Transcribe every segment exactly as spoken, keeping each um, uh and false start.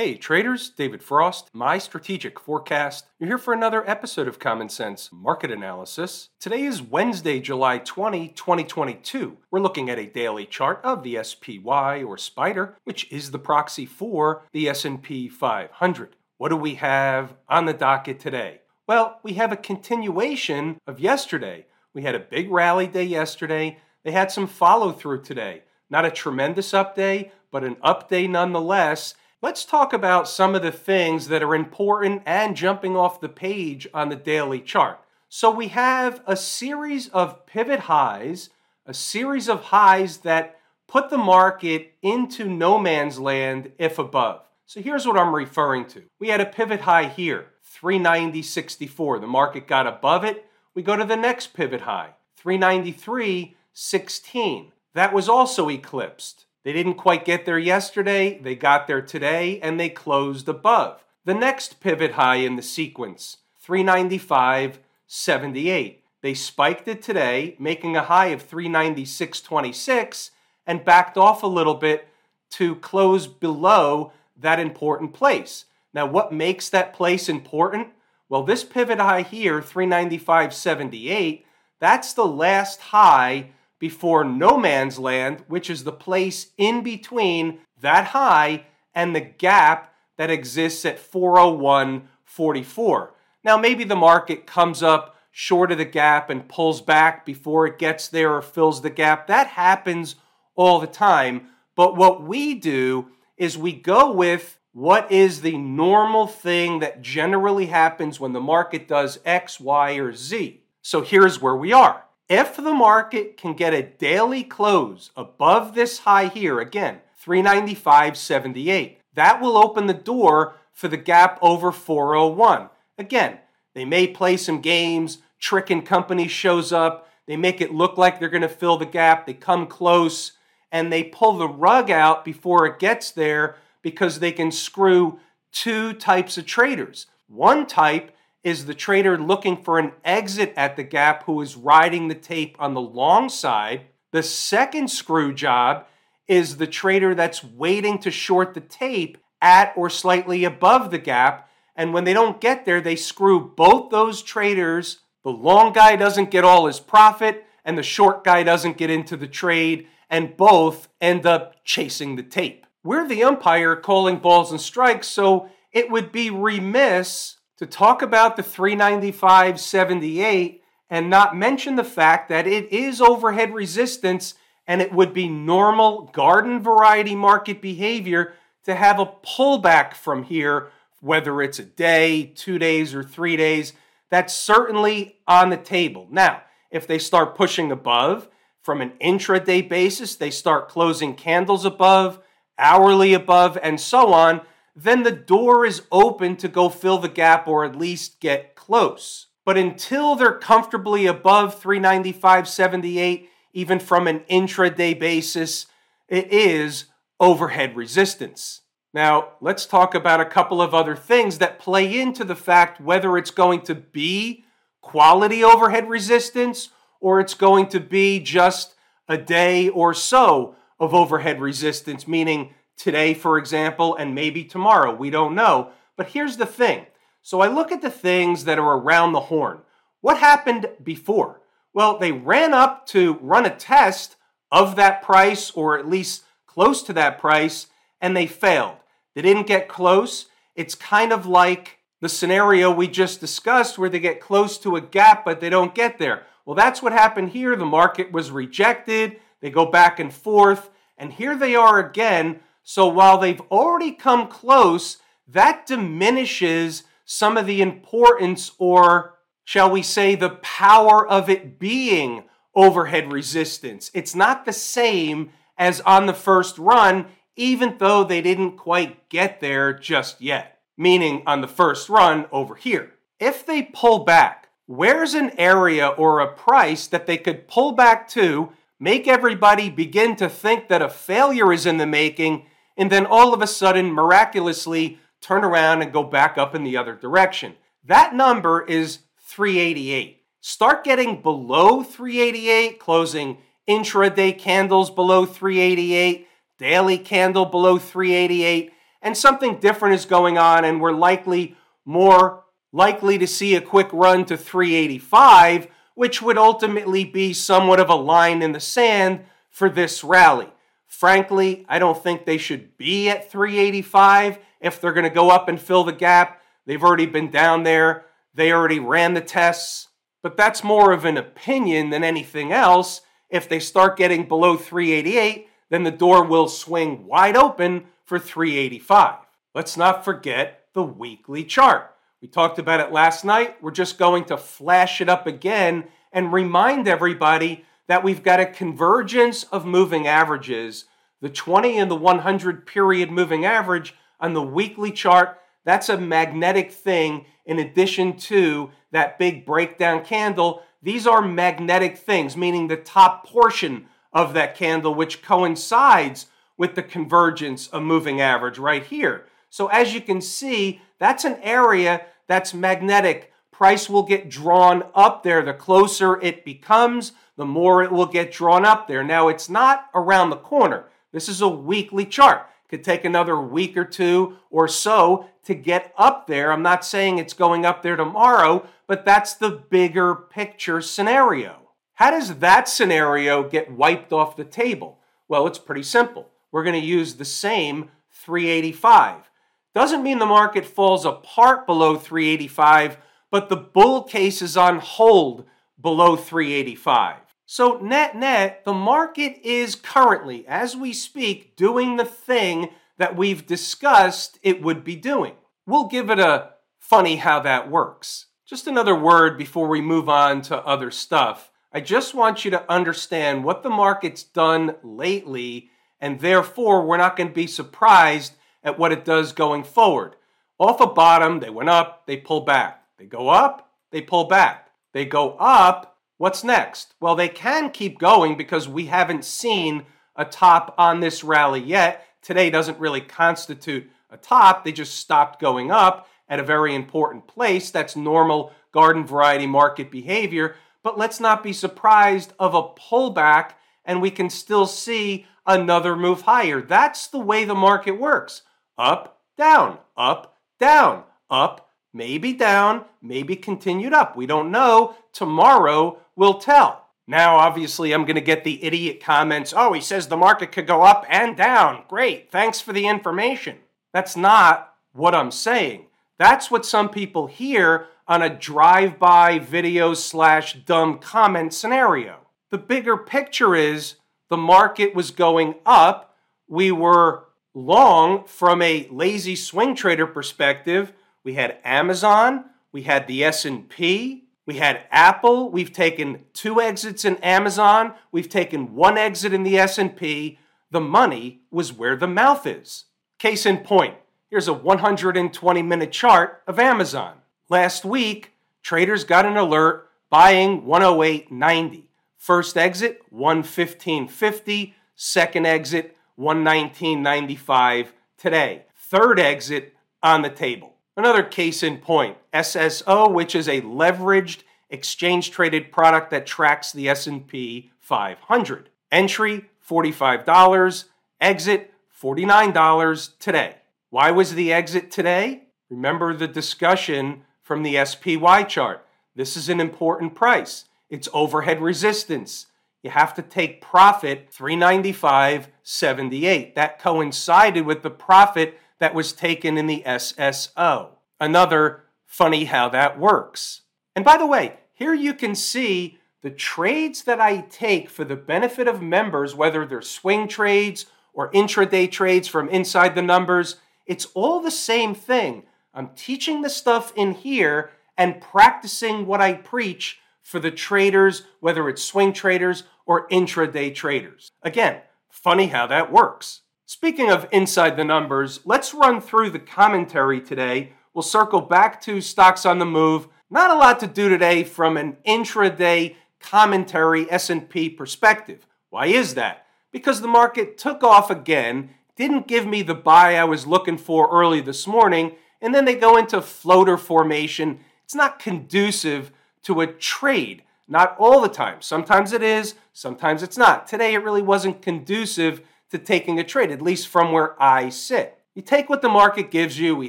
Hey traders, David Frost, my strategic forecast. You're here for another episode of Common Sense Market Analysis. Today is Wednesday, July twentieth, twenty twenty-two. We're looking at a daily chart of the S P Y or SPIDER, which is the proxy for the S and P five hundred. What do we have on the docket today? Well, we have a continuation of yesterday. We had a big rally day yesterday. They had some follow-through today. Not a tremendous up day, but an up day nonetheless. Let's talk about some of the things that are important and jumping off the page on the daily chart. So we have a series of pivot highs, a series of highs that put the market into no man's land if above. So here's what I'm referring to. We had a pivot high here, three ninety point six four. The market got above it. We go to the next pivot high, three ninety-three sixteen. That was also eclipsed. They didn't quite get there yesterday, they got there today, and they closed above. The next pivot high in the sequence, three ninety-five seventy-eight. They spiked it today, making a high of three ninety-six twenty-six, and backed off a little bit to close below that important place. Now, what makes that place important? Well, this pivot high here, three ninety-five seventy-eight, that's the last high before no man's land, which is the place in between that high and the gap that exists at four oh one forty-four. Now, maybe the market comes up short of the gap and pulls back before it gets there or fills the gap. That happens all the time. But what we do is we go with what is the normal thing that generally happens when the market does X, Y, or Z. So here's where we are. If the market can get a daily close above this high here, again, three ninety-five seventy-eight, that will open the door for the gap over four oh one. Again, they may play some games, Trick and Company shows up, they make it look like they're going to fill the gap, they come close, and they pull the rug out before it gets there because they can screw two types of traders. One type is the trader looking for an exit at the gap who is riding the tape on the long side. The second screw job is the trader that's waiting to short the tape at or slightly above the gap. And when they don't get there, they screw both those traders. The long guy doesn't get all his profit, and the short guy doesn't get into the trade, and both end up chasing the tape. We're the umpire calling balls and strikes, so it would be remiss to talk about the three ninety-five seventy-eight and not mention the fact that it is overhead resistance, and it would be normal garden variety market behavior to have a pullback from here, whether it's a day, two days, or three days. That's certainly on the table. Now, if they start pushing above from an intraday basis, they start closing candles above, hourly above, and so on, then the door is open to go fill the gap or at least get close. But until they're comfortably above three ninety-five seventy-eight, even from an intraday basis, it is overhead resistance. Now, let's talk about a couple of other things that play into the fact whether it's going to be quality overhead resistance or it's going to be just a day or so of overhead resistance, meaning today, for example, and maybe tomorrow. We don't know. But here's the thing. So I look at the things that are around the horn. What happened before? Well, they ran up to run a test of that price, or at least close to that price, and they failed. They didn't get close. It's kind of like the scenario we just discussed where they get close to a gap, but they don't get there. Well, that's what happened here. The market was rejected. They go back and forth, and here they are again. So while they've already come close, that diminishes some of the importance or, shall we say, the power of it being overhead resistance. It's not the same as on the first run, even though they didn't quite get there just yet, meaning on the first run over here. If they pull back, where's an area or a price that they could pull back to, make everybody begin to think that a failure is in the making, and then all of a sudden, miraculously, turn around and go back up in the other direction? That number is three eighty-eight. Start getting below three eighty-eight, closing intraday candles below three eighty-eight, daily candle below three eighty-eight, and something different is going on, and we're likely more likely to see a quick run to three eighty-five, which would ultimately be somewhat of a line in the sand for this rally. Frankly, I don't think they should be at three eighty-five if they're going to go up and fill the gap. They've already been down there. They already ran the tests. But that's more of an opinion than anything else. If they start getting below three eighty-eight, then the door will swing wide open for three eighty-five. Let's not forget the weekly chart. We talked about it last night. We're just going to flash it up again and remind everybody that we've got a convergence of moving averages. The twenty and the one hundred period moving average on the weekly chart, that's a magnetic thing in addition to that big breakdown candle. These are magnetic things, meaning the top portion of that candle, which coincides with the convergence of moving average right here. So as you can see, that's an area that's magnetic. Price will get drawn up there. The closer it becomes, the more it will get drawn up there. Now, it's not around the corner. This is a weekly chart. Could take another week or two or so to get up there. I'm not saying it's going up there tomorrow, but that's the bigger picture scenario. How does that scenario get wiped off the table? Well, it's pretty simple. We're going to use the same three eighty-five. Doesn't mean the market falls apart below three eighty-five, but the bull case is on hold below three eighty-five. So net-net, the market is currently, as we speak, doing the thing that we've discussed it would be doing. We'll give it a funny how that works. Just another word before we move on to other stuff. I just want you to understand what the market's done lately, and therefore we're not going to be surprised at what it does going forward. Off a bottom, they went up, they pull back. They go up, they pull back. They go up. What's next? Well, they can keep going because we haven't seen a top on this rally yet. Today doesn't really constitute a top. They just stopped going up at a very important place. That's normal garden variety market behavior. But let's not be surprised of a pullback, and we can still see another move higher. That's the way the market works. Up, down, up, down, up, maybe down, maybe continued up. We don't know. Tomorrow will tell. Now, obviously, I'm going to get the idiot comments. Oh, he says the market could go up and down. Great. Thanks for the information. That's not what I'm saying. That's what some people hear on a drive-by video slash dumb comment scenario. The bigger picture is the market was going up. We were long from a lazy swing trader perspective. We had Amazon, we had the S and P, we had Apple, we've taken two exits in Amazon, we've taken one exit in the S and P. The money was where the mouth is. Case in point, here's a one hundred twenty minute chart of Amazon. Last week, traders got an alert buying one oh eight ninety. First exit, one fifteen fifty. Second exit, one nineteen ninety-five today. Third exit on the table. Another case in point, S S O, which is a leveraged exchange-traded product that tracks the S and P five hundred. Entry, forty-five dollars. Exit, forty-nine dollars today. Why was the exit today? Remember the discussion from the S P Y chart. This is an important price. It's overhead resistance. You have to take profit, three ninety-five seventy-eight. That coincided with the profit that was taken in the S S O. Another funny how that works. And by the way, here you can see the trades that I take for the benefit of members, whether they're swing trades or intraday trades from inside the numbers. It's all the same thing. I'm teaching the stuff in here and practicing what I preach for the traders, whether it's swing traders or intraday traders. Again, funny how that works. Speaking of inside the numbers, let's run through the commentary today. We'll circle back to stocks on the move. Not a lot to do today from an intraday commentary S and P perspective. Why is that? Because the market took off again, didn't give me the buy I was looking for early this morning, and then they go into floater formation. It's not conducive to a trade. Not all the time. Sometimes it is, sometimes it's not. Today it really wasn't conducive to taking a trade, at least from where I sit. You take what the market gives you. We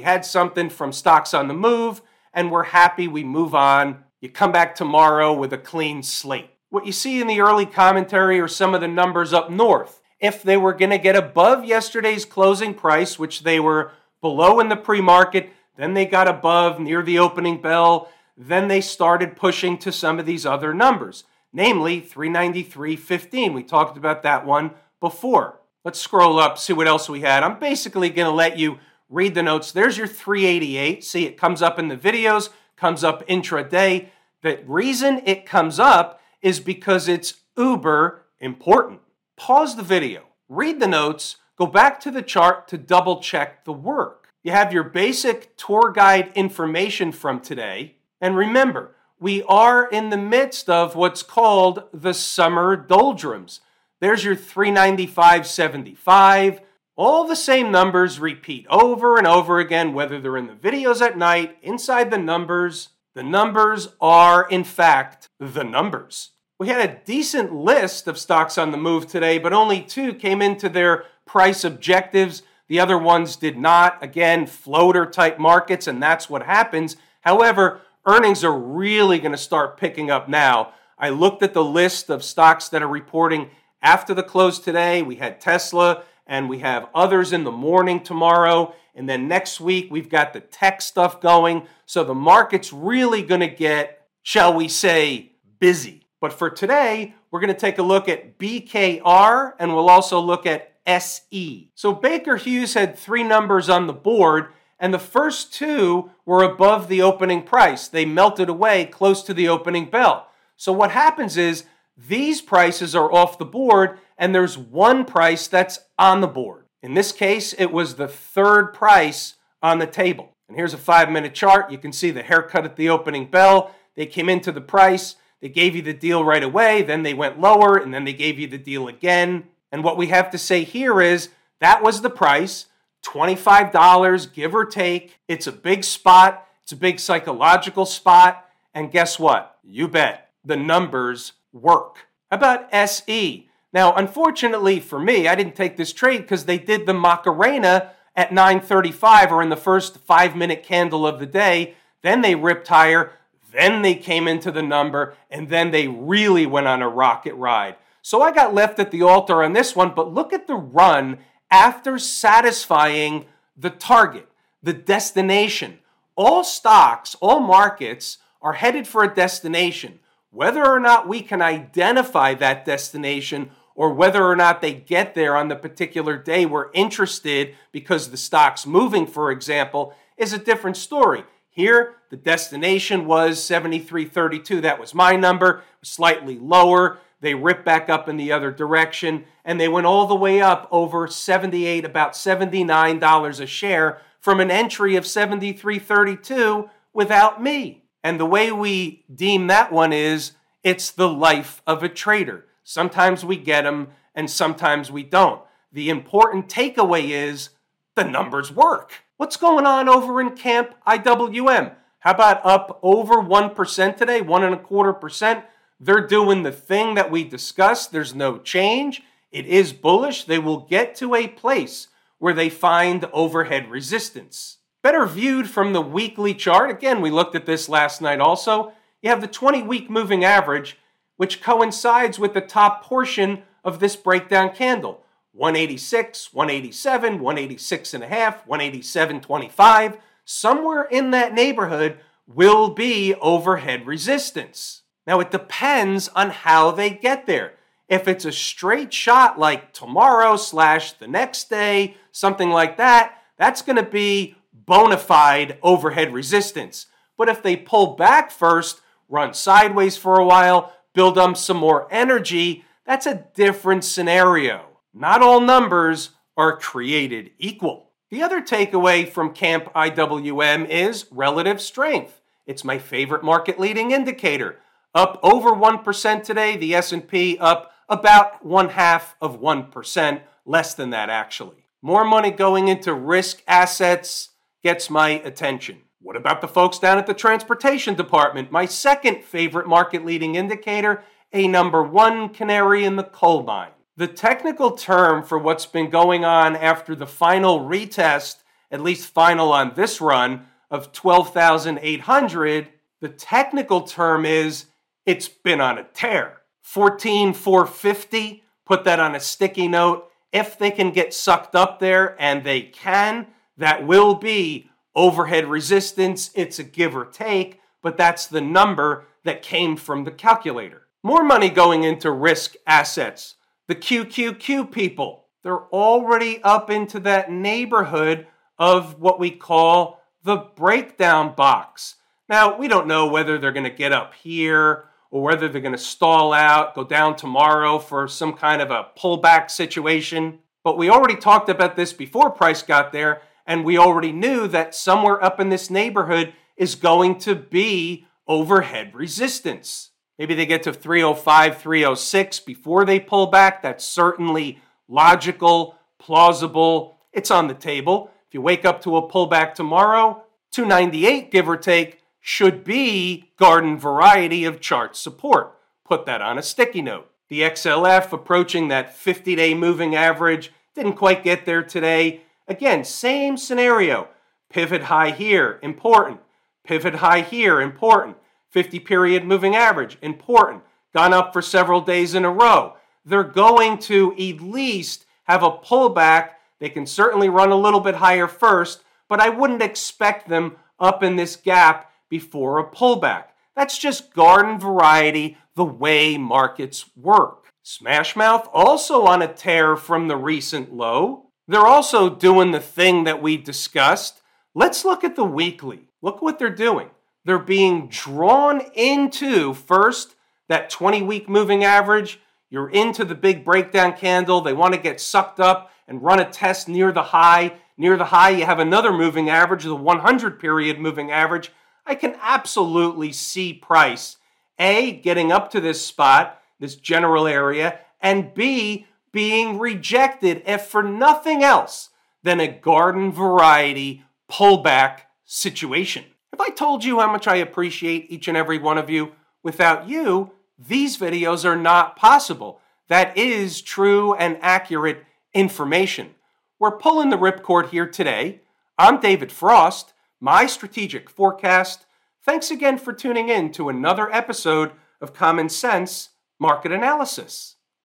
had something from stocks on the move, and we're happy. We move on. You come back tomorrow with a clean slate. What you see in the early commentary are some of the numbers up north. If they were going to get above yesterday's closing price, which they were below in the pre-market, then they got above near the opening bell, then they started pushing to some of these other numbers, namely three ninety-three fifteen. We talked about that one before. Let's scroll up, see what else we had. I'm basically going to let you read the notes. There's your three eighty-eight. See, it comes up in the videos, comes up intraday. The reason it comes up is because it's uber important. Pause the video, read the notes, go back to the chart to double check the work. You have your basic tour guide information from today. And remember, we are in the midst of what's called the summer doldrums. There's your three ninety-five seventy-five. All the same numbers repeat over and over again, whether they're in the videos at night, inside the numbers. The numbers are, in fact, the numbers. We had a decent list of stocks on the move today, but only two came into their price objectives. The other ones did not. Again, floater type markets, and that's what happens. However, earnings are really going to start picking up now. I looked at the list of stocks that are reporting after the close today. We had Tesla, and we have others in the morning tomorrow. And then next week, we've got the tech stuff going. So the market's really going to get, shall we say, busy. But for today, we're going to take a look at B K R, and we'll also look at S E. So Baker Hughes had three numbers on the board, and the first two were above the opening price. They melted away close to the opening bell. So what happens is these prices are off the board, and there's one price that's on the board. In this case, it was the third price on the table. And here's a five-minute chart. You can see the haircut at the opening bell. They came into the price. They gave you the deal right away, then they went lower, and then they gave you the deal again. And what we have to say here is that was the price, twenty-five dollars, give or take. It's a big spot. It's a big psychological spot. And guess what? You bet. The numbers work. How about S E? Now, unfortunately for me, I didn't take this trade because they did the Macarena at nine thirty-five or in the first five-minute candle of the day. Then they ripped higher. Then they came into the number, and then they really went on a rocket ride. So I got left at the altar on this one, but look at the run after satisfying the target, the destination. All stocks, all markets are headed for a destination. Whether or not we can identify that destination or whether or not they get there on the particular day we're interested because the stock's moving, for example, is a different story. Here, the destination was seventy-three thirty-two. That was my number, slightly lower. They ripped back up in the other direction, and they went all the way up over seventy-eight, about seventy-nine dollars a share from an entry of seventy-three thirty-two without me. And the way we deem that one is it's the life of a trader. Sometimes we get them, and sometimes we don't. The important takeaway is the numbers work. What's going on over in camp I W M? How about up over one percent today, one and a quarter percent? They're doing the thing that we discussed. There's no change. It is bullish. They will get to a place where they find overhead resistance. Better viewed from the weekly chart. Again, we looked at this last night also. You have the twenty-week moving average, which coincides with the top portion of this breakdown candle. one eighty-six, one eighty-seven, one eighty-six and a half, one eighty-seven twenty-five, somewhere in that neighborhood will be overhead resistance. Now, it depends on how they get there. If it's a straight shot like tomorrow slash the next day, something like that, that's going to be bona fide overhead resistance. But if they pull back first, run sideways for a while, build up some more energy, that's a different scenario. Not all numbers are created equal. The other takeaway from Camp I W M is relative strength. It's my favorite market-leading indicator. Up over one percent today, the S and P up about one half of one percent, less than that actually. More money going into risk assets gets my attention. What about the folks down at the transportation department? My second favorite market-leading indicator, a number one canary in the coal mine. The technical term for what's been going on after the final retest at least final on this run, of twelve thousand eight hundred, the technical term is it's been on a tear. fourteen thousand four hundred fifty, put that on a sticky note. If they can get sucked up there, and they can, that will be overhead resistance. It's a give or take, but that's the number that came from the calculator. More money going into risk assets. The Q Q Q people, they're already up into that neighborhood of what we call the breakdown box. Now, we don't know whether they're going to get up here or whether they're going to stall out, go down tomorrow for some kind of a pullback situation. But we already talked about this before price got there, and we already knew that somewhere up in this neighborhood is going to be overhead resistance. Maybe they get to three oh five, three oh six before they pull back. That's certainly logical, plausible. It's on the table. If you wake up to a pullback tomorrow, two ninety-eight, give or take, should be garden variety of chart support. Put that on a sticky note. The X L F approaching that fifty-day moving average, didn't quite get there today. Again, same scenario. Pivot high here, important. Pivot high here, important. fifty-period moving average, important. Gone up for several days in a row. They're going to at least have a pullback. They can certainly run a little bit higher first, but I wouldn't expect them up in this gap before a pullback. That's just garden variety, the way markets work. Smashmouth also on a tear from the recent low. They're also doing the thing that we discussed. Let's look at the weekly. Look what they're doing. They're being drawn into, first, that twenty-week moving average. You're into the big breakdown candle. They want to get sucked up and run a test near the high. Near the high, you have another moving average, the one hundred-period moving average. I can absolutely see price, A, getting up to this spot, this general area, and B, being rejected, if for nothing else than a garden variety pullback situation. If I told you how much I appreciate each and every one of you, without you, these videos are not possible. That is true and accurate information. We're pulling the ripcord here today. I'm David Frost, my strategic forecast. Thanks again for tuning in to another episode of Common Sense Market Analysis.